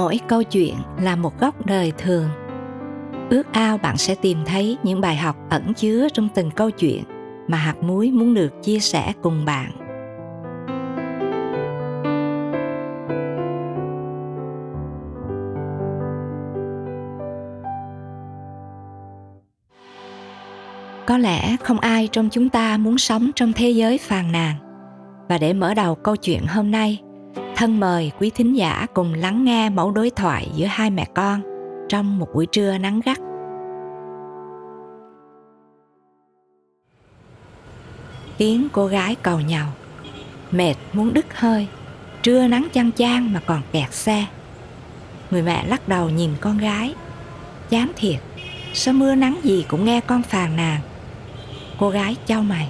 Mỗi câu chuyện là một góc đời thường. Ước ao bạn sẽ tìm thấy những bài học ẩn chứa trong từng câu chuyện mà hạt muối muốn được chia sẻ cùng bạn. Có lẽ không ai trong chúng ta muốn sống trong thế giới phàn nàn. Và để mở đầu câu chuyện hôm nay, thân mời quý thính giả cùng lắng nghe mẫu đối thoại giữa hai mẹ con trong một buổi trưa nắng gắt. Tiếng cô gái cầu nhàu, mệt muốn đứt hơi, trưa nắng chang chang mà còn kẹt xe. Người mẹ lắc đầu nhìn con gái, chán thiệt, sao mưa nắng gì cũng nghe con phàn nàn. Cô gái chau mày,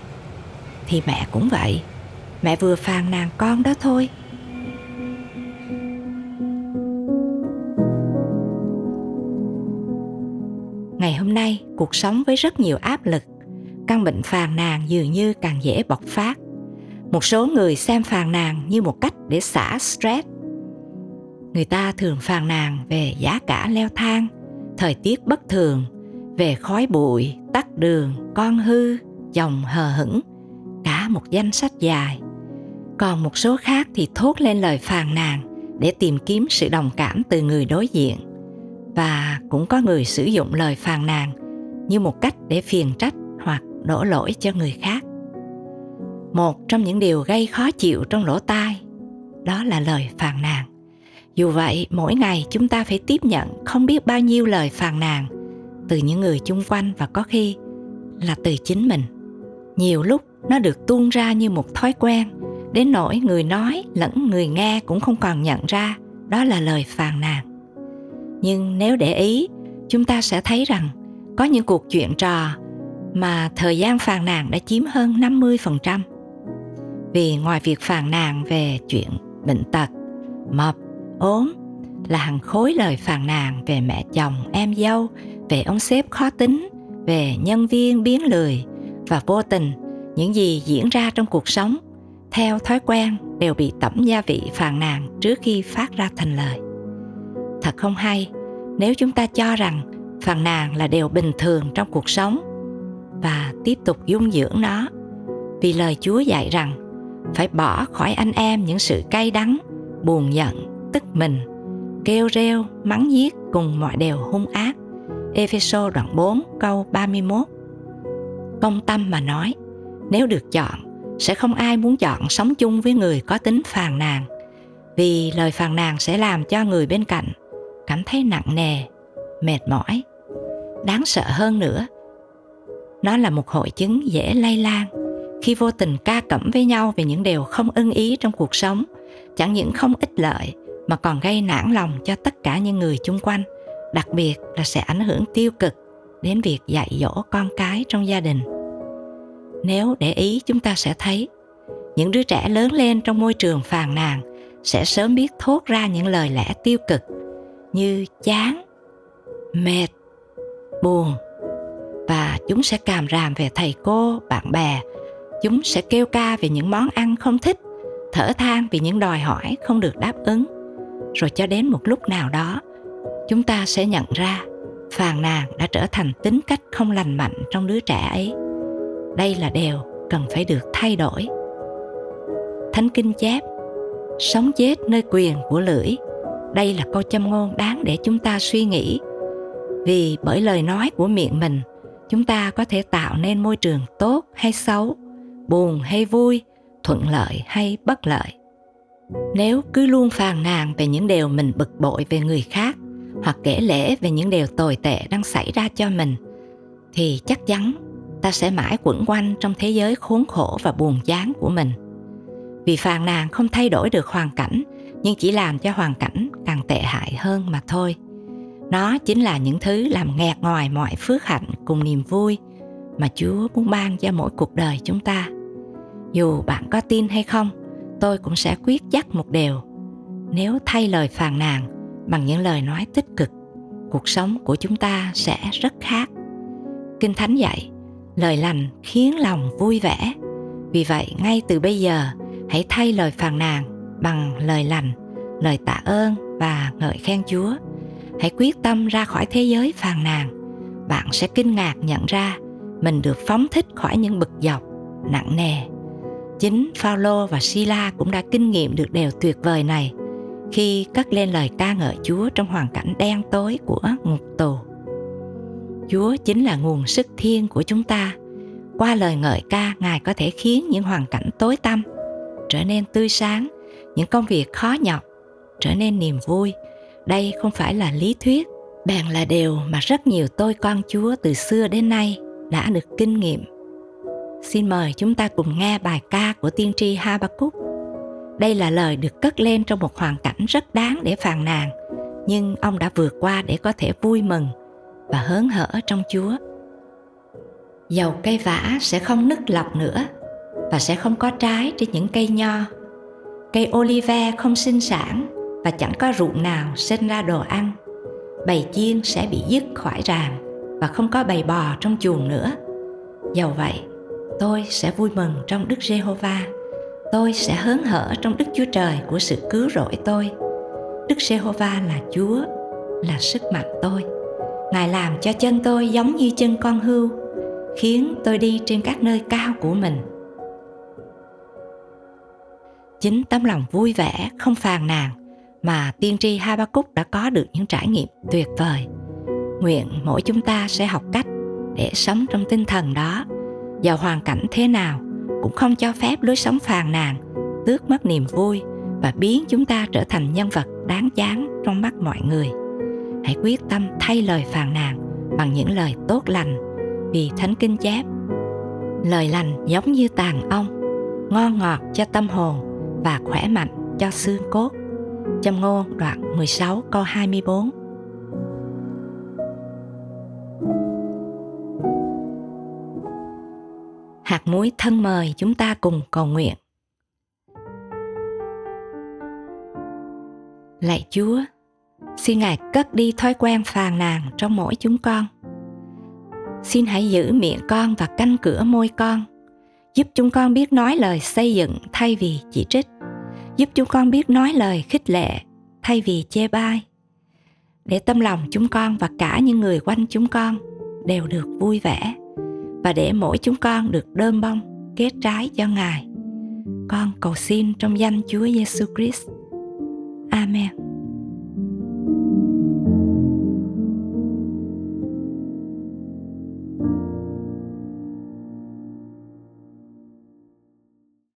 thì mẹ cũng vậy, mẹ vừa phàn nàn con đó thôi. Ngày hôm nay, cuộc sống với rất nhiều áp lực, căn bệnh phàn nàn dường như càng dễ bộc phát. Một số người xem phàn nàn như một cách để xả stress. Người ta thường phàn nàn về giá cả leo thang, thời tiết bất thường, về khói bụi, tắc đường, con hư, chồng hờ hững, cả một danh sách dài. Còn một số khác thì thốt lên lời phàn nàn để tìm kiếm sự đồng cảm từ người đối diện. Và cũng có người sử dụng lời phàn nàn như một cách để phiền trách hoặc đổ lỗi cho người khác. Một trong những điều gây khó chịu trong lỗ tai, đó là lời phàn nàn. Dù vậy, mỗi ngày chúng ta phải tiếp nhận không biết bao nhiêu lời phàn nàn từ những người chung quanh và có khi là từ chính mình. Nhiều lúc nó được tuôn ra như một thói quen, đến nỗi người nói lẫn người nghe cũng không còn nhận ra đó là lời phàn nàn. Nhưng nếu để ý, chúng ta sẽ thấy rằng có những cuộc chuyện trò mà thời gian phàn nàn đã chiếm hơn 50%. Vì ngoài việc phàn nàn về chuyện bệnh tật, mập, ốm, là hàng khối lời phàn nàn về mẹ chồng, em dâu, về ông sếp khó tính, về nhân viên biếng lười và vô tình, những gì diễn ra trong cuộc sống theo thói quen đều bị tẩm gia vị phàn nàn trước khi phát ra thành lời. Thật không hay nếu chúng ta cho rằng phàn nàn là điều bình thường trong cuộc sống và tiếp tục dung dưỡng nó, vì lời Chúa dạy rằng phải bỏ khỏi anh em những sự cay đắng, buồn giận, tức mình, kêu rêu, mắng nhiếc cùng mọi điều hung ác. Ê-phê-sô đoạn 4 câu 31. Công tâm mà nói, nếu được chọn, sẽ không ai muốn chọn sống chung với người có tính phàn nàn. Vì lời phàn nàn sẽ làm cho người bên cạnh cảm thấy nặng nề, mệt mỏi. Đáng sợ hơn nữa, nó là một hội chứng dễ lây lan. Khi vô tình ca cẩm với nhau về những điều không ưng ý trong cuộc sống, chẳng những không ích lợi mà còn gây nản lòng cho tất cả những người chung quanh, đặc biệt là sẽ ảnh hưởng tiêu cực đến việc dạy dỗ con cái trong gia đình. Nếu để ý, chúng ta sẽ thấy những đứa trẻ lớn lên trong môi trường phàn nàn sẽ sớm biết thốt ra những lời lẽ tiêu cực như chán, mệt, buồn. Và chúng sẽ càm ràm về thầy cô, bạn bè. Chúng sẽ kêu ca về những món ăn không thích, thở than vì những đòi hỏi không được đáp ứng. Rồi cho đến một lúc nào đó, chúng ta sẽ nhận ra phàn nàn đã trở thành tính cách không lành mạnh trong đứa trẻ ấy. Đây là điều cần phải được thay đổi. Thánh Kinh chép, sống chết nơi quyền của lưỡi. Đây là câu châm ngôn đáng để chúng ta suy nghĩ. Vì bởi lời nói của miệng mình, chúng ta có thể tạo nên môi trường tốt hay xấu, buồn hay vui, thuận lợi hay bất lợi. Nếu cứ luôn phàn nàn về những điều mình bực bội về người khác, hoặc kể lể về những điều tồi tệ đang xảy ra cho mình, thì chắc chắn ta sẽ mãi quẩn quanh trong thế giới khốn khổ và buồn chán của mình. Vì phàn nàn không thay đổi được hoàn cảnh, nhưng chỉ làm cho hoàn cảnh càng tệ hại hơn mà thôi. Nó chính là những thứ làm nghẹt ngoài mọi phước hạnh cùng niềm vui mà Chúa muốn ban cho mỗi cuộc đời chúng ta. Dù bạn có tin hay không, tôi cũng sẽ quyết chắc một điều. Nếu thay lời phàn nàn bằng những lời nói tích cực, cuộc sống của chúng ta sẽ rất khác. Kinh Thánh dạy, lời lành khiến lòng vui vẻ. Vì vậy, ngay từ bây giờ, hãy thay lời phàn nàn bằng lời lành, lời tạ ơn, và ngợi khen Chúa. Hãy quyết tâm ra khỏi thế giới phàn nàn. Bạn sẽ kinh ngạc nhận ra mình được phóng thích khỏi những bực dọc nặng nề. Chính Phao-lô và Si-la cũng đã kinh nghiệm được điều tuyệt vời này khi cất lên lời ca ngợi Chúa trong hoàn cảnh đen tối của ngục tù. Chúa chính là nguồn sức thiêng của chúng ta. Qua lời ngợi ca, Ngài có thể khiến những hoàn cảnh tối tăm trở nên tươi sáng, những công việc khó nhọc trở nên niềm vui. Đây không phải là lý thuyết, bèn là điều mà rất nhiều tôi con Chúa từ xưa đến nay đã được kinh nghiệm. Xin mời chúng ta cùng nghe bài ca của tiên tri Ha-ba-cúc. Đây là lời được cất lên trong một hoàn cảnh rất đáng để phàn nàn, nhưng ông đã vượt qua để có thể vui mừng và hớn hở trong Chúa. Dầu cây vả sẽ không nứt lọc nữa và sẽ không có trái trên những cây nho. Cây olive không sinh sản và chẳng có ruộng nào sinh ra đồ ăn. Bầy chiên sẽ bị dứt khỏi ràng và không có bầy bò trong chuồng nữa. Dầu vậy, tôi sẽ vui mừng trong Đức Giê-hô-va. Tôi sẽ hớn hở trong Đức Chúa Trời của sự cứu rỗi tôi. Đức Giê-hô-va là Chúa, là sức mạnh tôi. Ngài làm cho chân tôi giống như chân con hươu, khiến tôi đi trên các nơi cao của mình. Chính tấm lòng vui vẻ, không phàn nàn mà tiên tri Ha-ba-cúc đã có được những trải nghiệm tuyệt vời. Nguyện mỗi chúng ta sẽ học cách để sống trong tinh thần đó. Dầu hoàn cảnh thế nào cũng không cho phép lối sống phàn nàn tước mất niềm vui và biến chúng ta trở thành nhân vật đáng chán trong mắt mọi người. Hãy quyết tâm thay lời phàn nàn bằng những lời tốt lành, vì Thánh Kinh chép: lời lành giống như tàn ong, ngon ngọt cho tâm hồn và khỏe mạnh cho xương cốt. Châm ngôn đoạn 16 câu 24. Hạt muối thân mời chúng ta cùng cầu nguyện. Lạy Chúa, xin Ngài cất đi thói quen phàn nàn trong mỗi chúng con. Xin hãy giữ miệng con và canh cửa môi con. Giúp chúng con biết nói lời xây dựng thay vì chỉ trích. Giúp chúng con biết nói lời khích lệ thay vì chê bai. Để tâm lòng chúng con và cả những người quanh chúng con đều được vui vẻ. Và để mỗi chúng con được đơm bông kết trái cho Ngài. Con cầu xin trong danh Chúa Giêsu Christ. Amen.